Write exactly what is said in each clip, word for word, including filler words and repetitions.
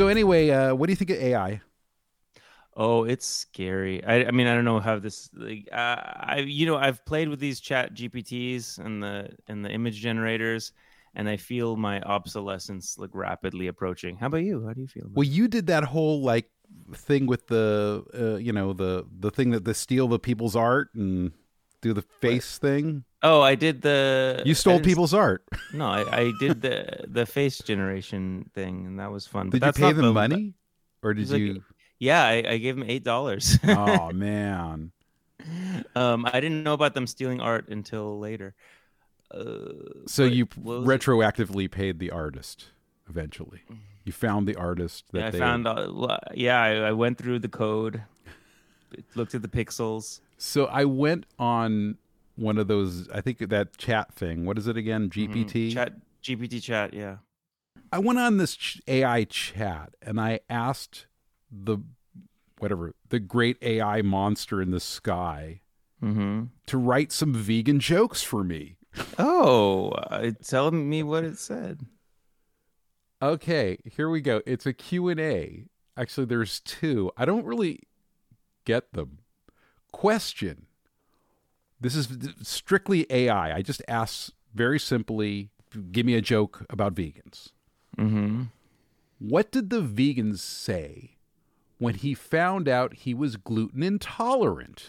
So anyway, uh, what do you think of A I? Oh, it's scary. I, I mean, I don't know how this. Like, uh, I, you know, I've played with these Chat G P Ts and the and the image generators, and I feel my obsolescence like rapidly approaching. How about you? How do you feel? About well, you did that whole like thing with the, uh, you know, the the thing that they steal the people's art and do the face what? thing. Oh, I did the. You stole people's art. No, I, I did the the face generation thing, and that was fun. Did but you pay them money, that, or did you? Like, Yeah, I, I gave them eight dollars. Oh, man. Um, I didn't know about them stealing art until later. Uh, so you retroactively it? paid the artist eventually. You found the artist that yeah, I they... found, uh, yeah, I, I went through the code, looked at the pixels. So I went on one of those, I think that chat thing. What is it again? G P T? Mm-hmm. Chat, G P T chat, yeah. I went on this A I chat, and I asked... the whatever the great A I monster in the sky mm-hmm. to write some vegan jokes for me. Oh, uh, tell me what it said. Okay, here we go. It's a Q and A. Actually, there's two. I don't really get them. Question. This is strictly A I. I just asked very simply, give me a joke about vegans. Mm-hmm. What did the vegans say when he found out he was gluten intolerant?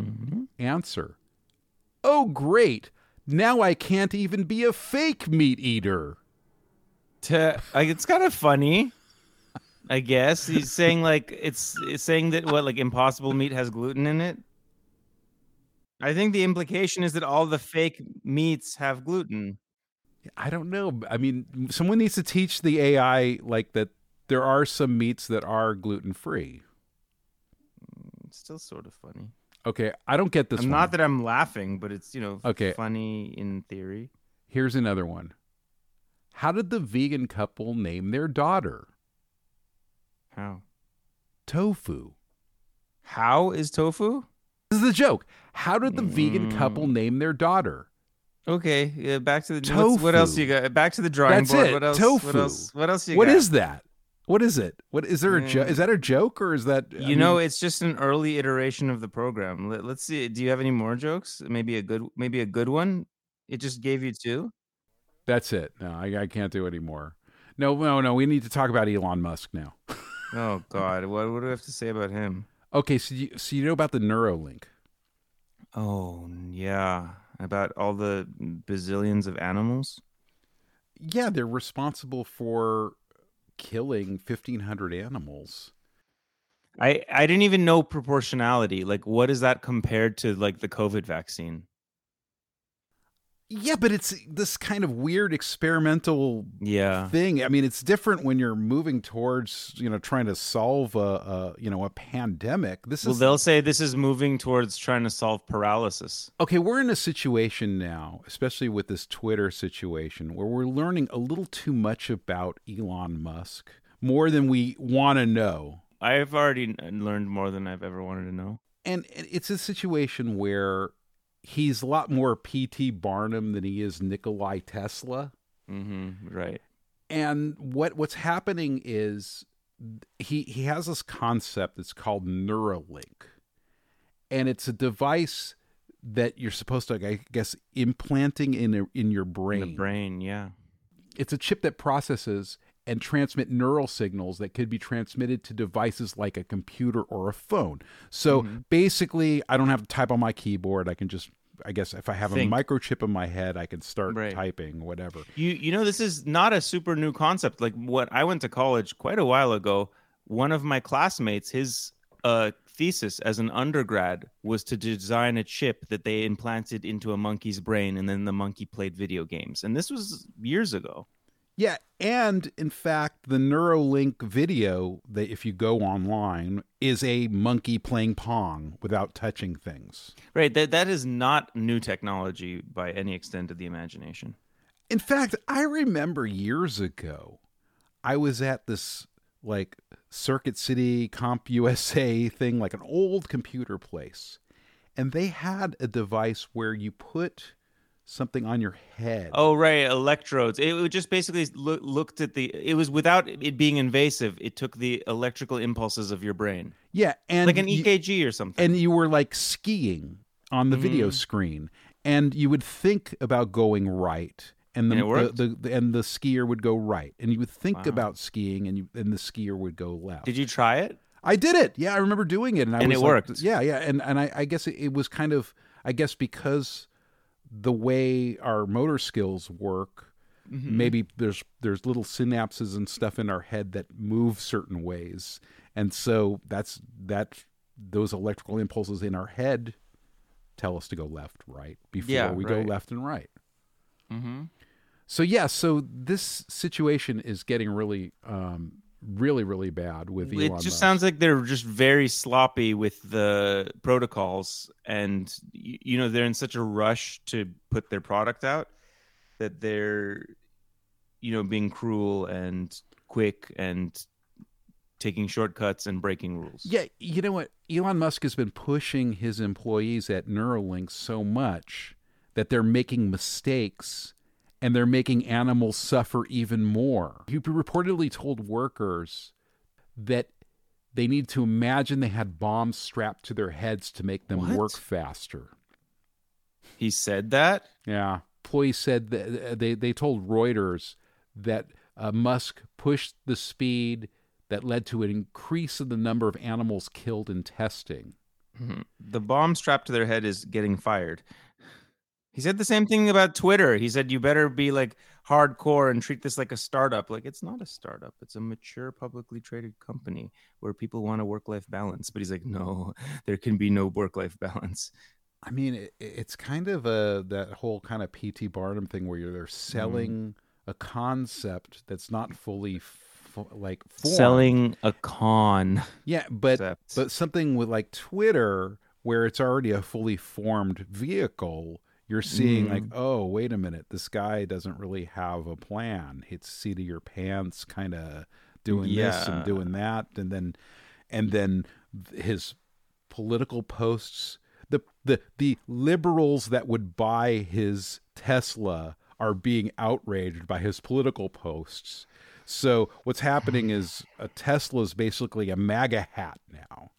Mm-hmm. Answer. Oh, great. Now I can't even be a fake meat eater. To, like, it's kind of funny, I guess. He's saying, like, it's, it's saying that, what, like, Impossible Meat has gluten in it? I think the implication is that all the fake meats have gluten. I don't know. I mean, someone needs to teach the A I, like, that there are some meats that are gluten-free. It's still sort of funny. Okay, I don't get this I'm one. Not that I'm laughing, but it's, you know, okay. funny in theory. Here's another one. How did the vegan couple name their daughter? How? Tofu. How is tofu? This is the joke. How did the mm. vegan couple name their daughter? Okay, yeah, back to the tofu. What else you got? Back to the drawing That's board. It. What else? Tofu. What else? What else you what got? What is that? What is it? What is there a jo- is that a joke or is that? I you mean... know, it's just an early iteration of the program. Let, let's see. Do you have any more jokes? Maybe a good, maybe a good one. It just gave you two. That's it. No, I, I can't do any more. No, no, no. We need to talk about Elon Musk now. Oh God, what what do we have to say about him? Okay, so you, so you know about the Neuralink? Oh yeah. About all the bazillions of animals? Yeah, they're responsible for killing fifteen hundred animals. I, I didn't even know proportionality. Like, what is that compared to, like, the COVID vaccine? Yeah, but it's this kind of weird experimental yeah. thing. I mean, it's different when you're moving towards, you know, trying to solve a, a you know, a pandemic. This well, is... they'll say this is moving towards trying to solve paralysis. Okay, we're in a situation now, especially with this Twitter situation, where we're learning a little too much about Elon Musk, more than we want to know. I've already learned more than I've ever wanted to know. And it's a situation where... he's a lot more P T Barnum than he is Nikolai Tesla. Mm-hmm, right. And what what's happening is he he has this concept that's called Neuralink. And it's a device that you're supposed to, I guess, implanting in a, in your brain. In the brain, yeah. It's a chip that processes and transmit neural signals that could be transmitted to devices like a computer or a phone. So mm-hmm. basically, I don't have to type on my keyboard. I can just, I guess, if I have Think. a microchip in my head, I can start right. typing, whatever. You you know, this is not a super new concept. Like, what I went to college quite a while ago, one of my classmates, his uh, thesis as an undergrad was to design a chip that they implanted into a monkey's brain, and then the monkey played video games. And this was years ago. Yeah, and in fact, the Neuralink video, that if you go online, is a monkey playing Pong without touching things. Right, that that is not new technology by any extent of the imagination. In fact, I remember years ago, I was at this, like, Circuit City, Comp U S A thing, like an old computer place, and they had a device where you put something on your head. Oh, right. Electrodes. It just basically look, looked at the, it was without it being invasive. It took the electrical impulses of your brain. Yeah. And like an E K G you, or something. And you were like skiing on the mm-hmm. video screen, and you would think about going right. And the, and, the, the, the, and the skier would go right. And you would think wow. about skiing, and you, and the skier would go left. Did you try it? I did it. Yeah, I remember doing it. And, I and was it worked. Like, yeah, yeah. And, and I, I guess it, it was kind of, I guess because the way our motor skills work, mm-hmm. maybe there's there's little synapses and stuff in our head that move certain ways. And so that's that those electrical impulses in our head tell us to go left, right, before yeah, we right. go left and right. Mm-hmm. So, yeah, so this situation is getting really, um, really, really bad with Elon Musk. It just Musk. sounds like they're just very sloppy with the protocols. And, you know, they're in such a rush to put their product out that they're, you know, being cruel and quick and taking shortcuts and breaking rules. Yeah, you know what? Elon Musk has been pushing his employees at Neuralink so much that they're making mistakes. And they're making animals suffer even more. He reportedly told workers that they need to imagine they had bombs strapped to their heads to make them what? work faster. He said that? Yeah. Employees said that they, they told Reuters that uh, Musk pushed the speed that led to an increase in the number of animals killed in testing. Mm-hmm. The bomb strapped to their head is getting fired. He said the same thing about Twitter. He said, you better be like hardcore and treat this like a startup. Like, it's not a startup. It's a mature, publicly traded company where people want a work-life balance. But he's like, no, there can be no work-life balance. I mean, it, it's kind of a that whole kind of P T. Barnum thing where you're they're selling mm. a concept that's not fully fo- like formed. Selling a con. Yeah, but concept. But something with like Twitter where it's already a fully formed vehicle. You're seeing like, oh, wait a minute, this guy doesn't really have a plan. It's seat of your pants kind of doing yeah. this and doing that. And then and then his political posts, the, the the liberals that would buy his Tesla are being outraged by his political posts. So what's happening is a Tesla's basically a MAGA hat now.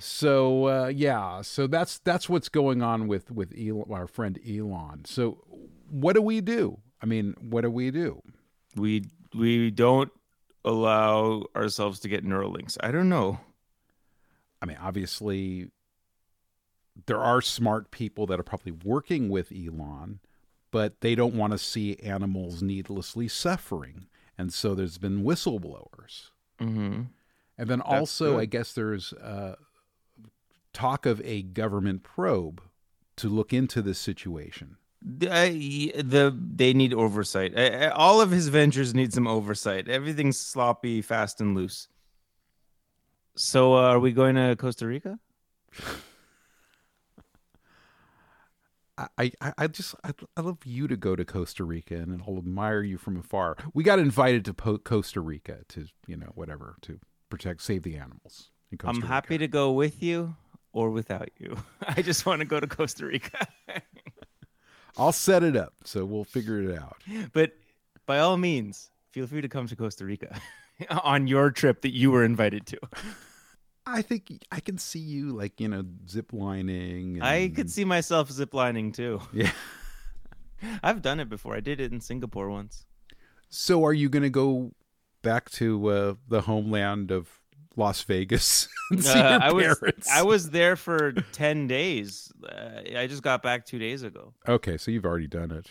So uh, yeah, so that's that's what's going on with with Elon, our friend Elon. So what do we do? I mean, what do we do? We we don't allow ourselves to get Neuralinks. I don't know. I mean, obviously, there are smart people that are probably working with Elon, but they don't want to see animals needlessly suffering, and so there's been whistleblowers. Mm-hmm. And then also, I guess there's uh, talk of a government probe to look into this situation. The, the they need oversight. All of his ventures need some oversight. Everything's sloppy, fast, and loose. So, uh, are we going to Costa Rica? I, I, I just I, I love you to go to Costa Rica, and I'll admire you from afar. We got invited to po- Costa Rica to you know whatever to. protect, save the animals. I'm happy to go with you or without you. I just want to go to Costa Rica. I'll set it up, so we'll figure it out. But by all means, feel free to come to Costa Rica on your trip that you were invited to. I think I can see you, like, you know, ziplining. And... I could see myself ziplining too. Yeah. I've done it before. I did it in Singapore once. So are you going to go back to uh, the homeland of Las Vegas? And see uh, I was I was there for ten days. Uh, I just got back two days ago. Okay, so you've already done it.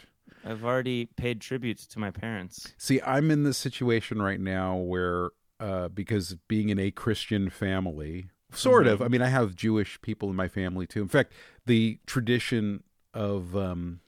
I've already paid tribute to my parents. See, I'm in this situation right now where, uh, because being in a Christian family, sort mm-hmm. of, I mean, I have Jewish people in my family too. In fact, the tradition of um,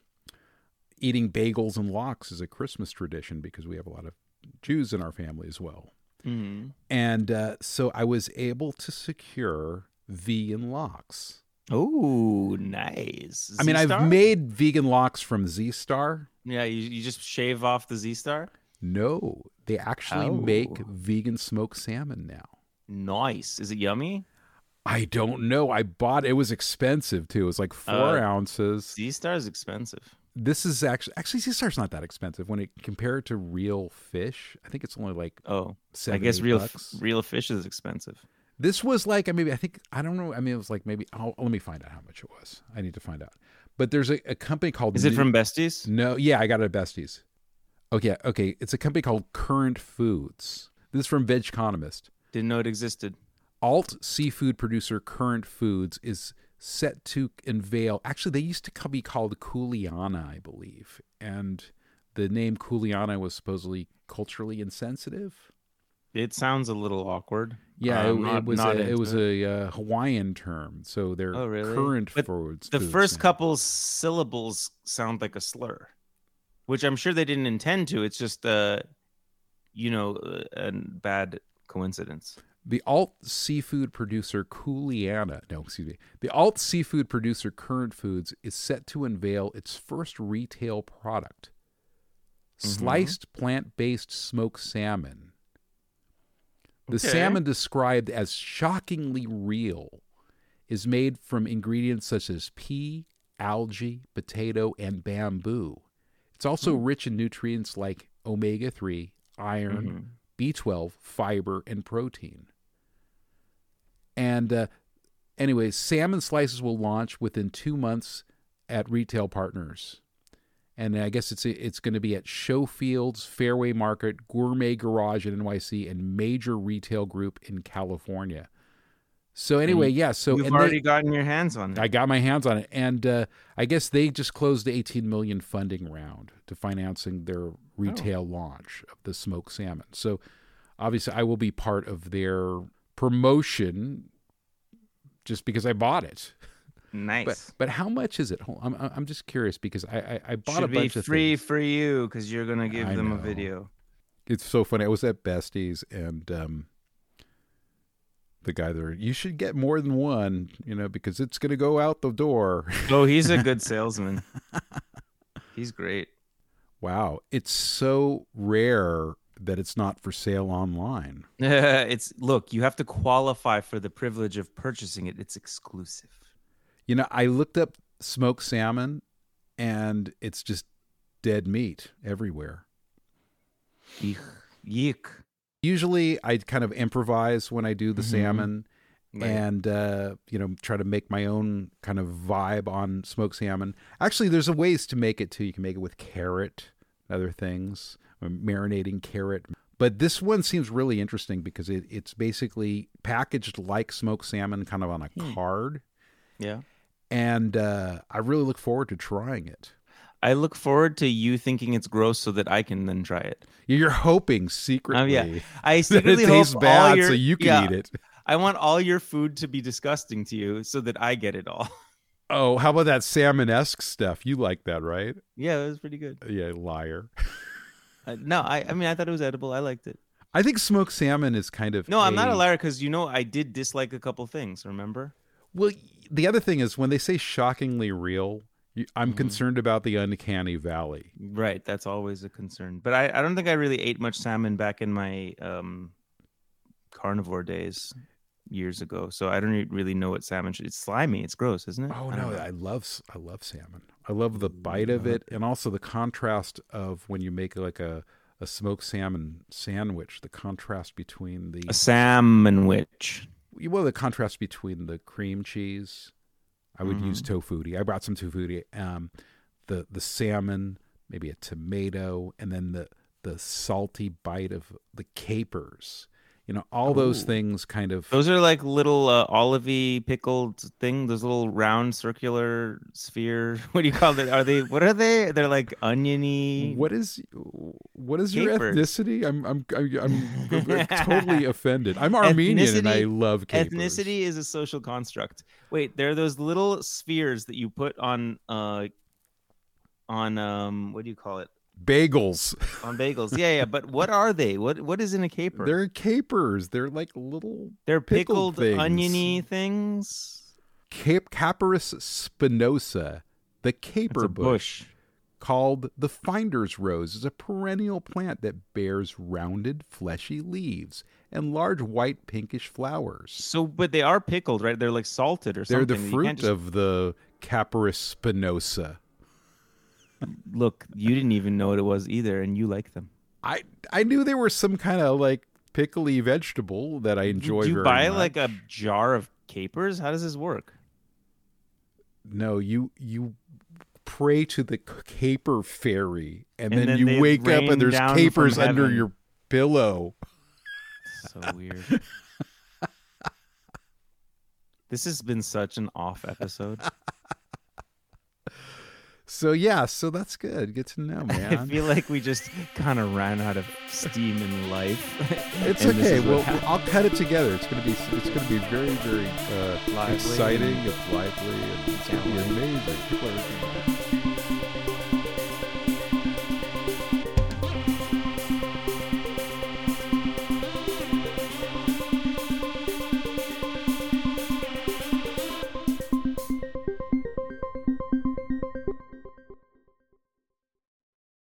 eating bagels and lox is a Christmas tradition because we have a lot of Jews in our family as well. Mm-hmm. And uh, so I was able to secure vegan lox. Oh, nice. Z-Star? I mean, I've made vegan lox from Z-Star. Yeah, you, you just shave off the Z-Star? No, they actually oh. make vegan smoked salmon now. Nice. Is it yummy? I don't know. I bought, it was expensive too. It was like four uh, ounces. Z-Star is expensive. this is actually actually Z-Star's not that expensive when it compared to real fish. I think it's only like oh, seven, I guess real bucks. real fish is expensive. This was like I maybe I think I don't know. I mean, it was like maybe I'll, let me find out how much it was. I need to find out. But there's a, a company called is it New, from Besties? No, yeah, I got it at Besties. Okay, okay, it's a company called Current Foods. This is from Vegconomist. Didn't know it existed. Alt seafood producer Current Foods is set to unveil. Actually, they used to be called Kuleana, I believe, and the name Kuleana was supposedly culturally insensitive. It sounds a little awkward. Yeah, um, it, not, it was a, it was a uh, Hawaiian term, so they're oh, really? Current but Foods. The first couple syllables sound like a slur, which I'm sure they didn't intend to. It's just uh, you know, a bad coincidence. The alt seafood producer Kuleana, no, excuse me. The alt seafood producer Current Foods is set to unveil its first retail product, mm-hmm. sliced plant-based smoked salmon. The okay. salmon, described as shockingly real, is made from ingredients such as pea, algae, potato, and bamboo. It's also mm-hmm. rich in nutrients like omega three, iron, mm-hmm. B twelve, fiber, and protein. And uh, anyway, salmon slices will launch within two months at retail partners. And I guess it's it's going to be at Showfields, Fairway Market, Gourmet Garage in N Y C, and major retail group in California. So anyway, and yeah. So you've and already they, gotten your hands on it. I got my hands on it. And uh, I guess they just closed the eighteen million dollars funding round to financing their retail oh. launch of the smoked salmon. So obviously I will be part of their promotion just because I bought it. Nice. But, but how much is it? I'm I'm just curious because I I, I bought Should a bunch of things. Should be free for you because you're going to give I them know. a video. It's so funny. I was at Besties and... um the guy there, you should get more than one, you know, because it's going to go out the door. Oh, he's a good salesman. He's great. Wow. It's so rare that it's not for sale online. It's look, you have to qualify for the privilege of purchasing it. It's exclusive. You know, I looked up smoked salmon and it's just dead meat everywhere. Eek. Eek. Usually I kind of improvise when I do the mm-hmm. salmon right. and, uh, you know, try to make my own kind of vibe on smoked salmon. Actually, there's a ways to make it, too. You can make it with carrot and other things, marinating carrot. But this one seems really interesting because it, it's basically packaged like smoked salmon kind of on a mm. card. Yeah. And uh, I really look forward to trying it. I look forward to you thinking it's gross so that I can then try it. You're hoping secretly um, yeah. I secretly that it tastes bad your, so you can yeah, eat it. I want all your food to be disgusting to you so that I get it all. Oh, how about that salmon-esque stuff? You like that, right? Yeah, it was pretty good. Yeah, liar. uh, no, I, I mean, I thought it was edible. I liked it. I think smoked salmon is kind of... No, i I'm not a liar because, you know, I did dislike a couple things, remember? Well, the other thing is when they say shockingly real... I'm concerned about the uncanny valley. Right. That's always a concern. But I, I don't think I really ate much salmon back in my um, carnivore days years ago. So I don't really know what salmon should. It's slimy. It's gross, isn't it? Oh, no. I, I love I love salmon. I love the bite of it. And also the contrast of when you make like a, a smoked salmon sandwich, the contrast between the... A salmon-wich. Well, the contrast between the cream cheese... I would mm-hmm. use tofuti. I brought some tofuti. Um, the the salmon, maybe a tomato, and then the the salty bite of the capers. You know, all Ooh. those things kind of. Those are like little uh, olivey pickled thing. Those little round circular sphere. What do you call it? Are they? What are they? They're like oniony. What is? What is capers. your ethnicity? I'm I'm I'm, I'm, I'm totally offended. I'm Armenian ethnicity, and I love capers. Ethnicity is a social construct. Wait, there are those little spheres that you put on uh, on um, what do you call it? Bagels. On bagels. Yeah, yeah. But what are they? What What is in a caper? They're capers. They're like little They're pickled, pickled things. oniony things. Cap- Capparis spinosa, the caper bush, bush, called the Flinders rose, is a perennial plant that bears rounded, fleshy leaves and large white pinkish flowers. So, but they are pickled, right? They're like salted or They're something. They're the fruit just... of the Capparis spinosa. Look, you didn't even know what it was either, and you like them. I I knew there were some kind of like pickly vegetable that I enjoy very much. Did you buy like a jar of capers? How does this work? No, you you pray to the caper fairy, and, and then, then you wake up and there's capers under your pillow. So weird. This has been such an off episode. So, yeah, so that's good. Good to know, man. I feel like we just kind of ran out of steam in life. It's okay. Well, I'll cut it together. It's going to be it's going to be very, very uh, exciting, and lively, and it's going to be amazing. People are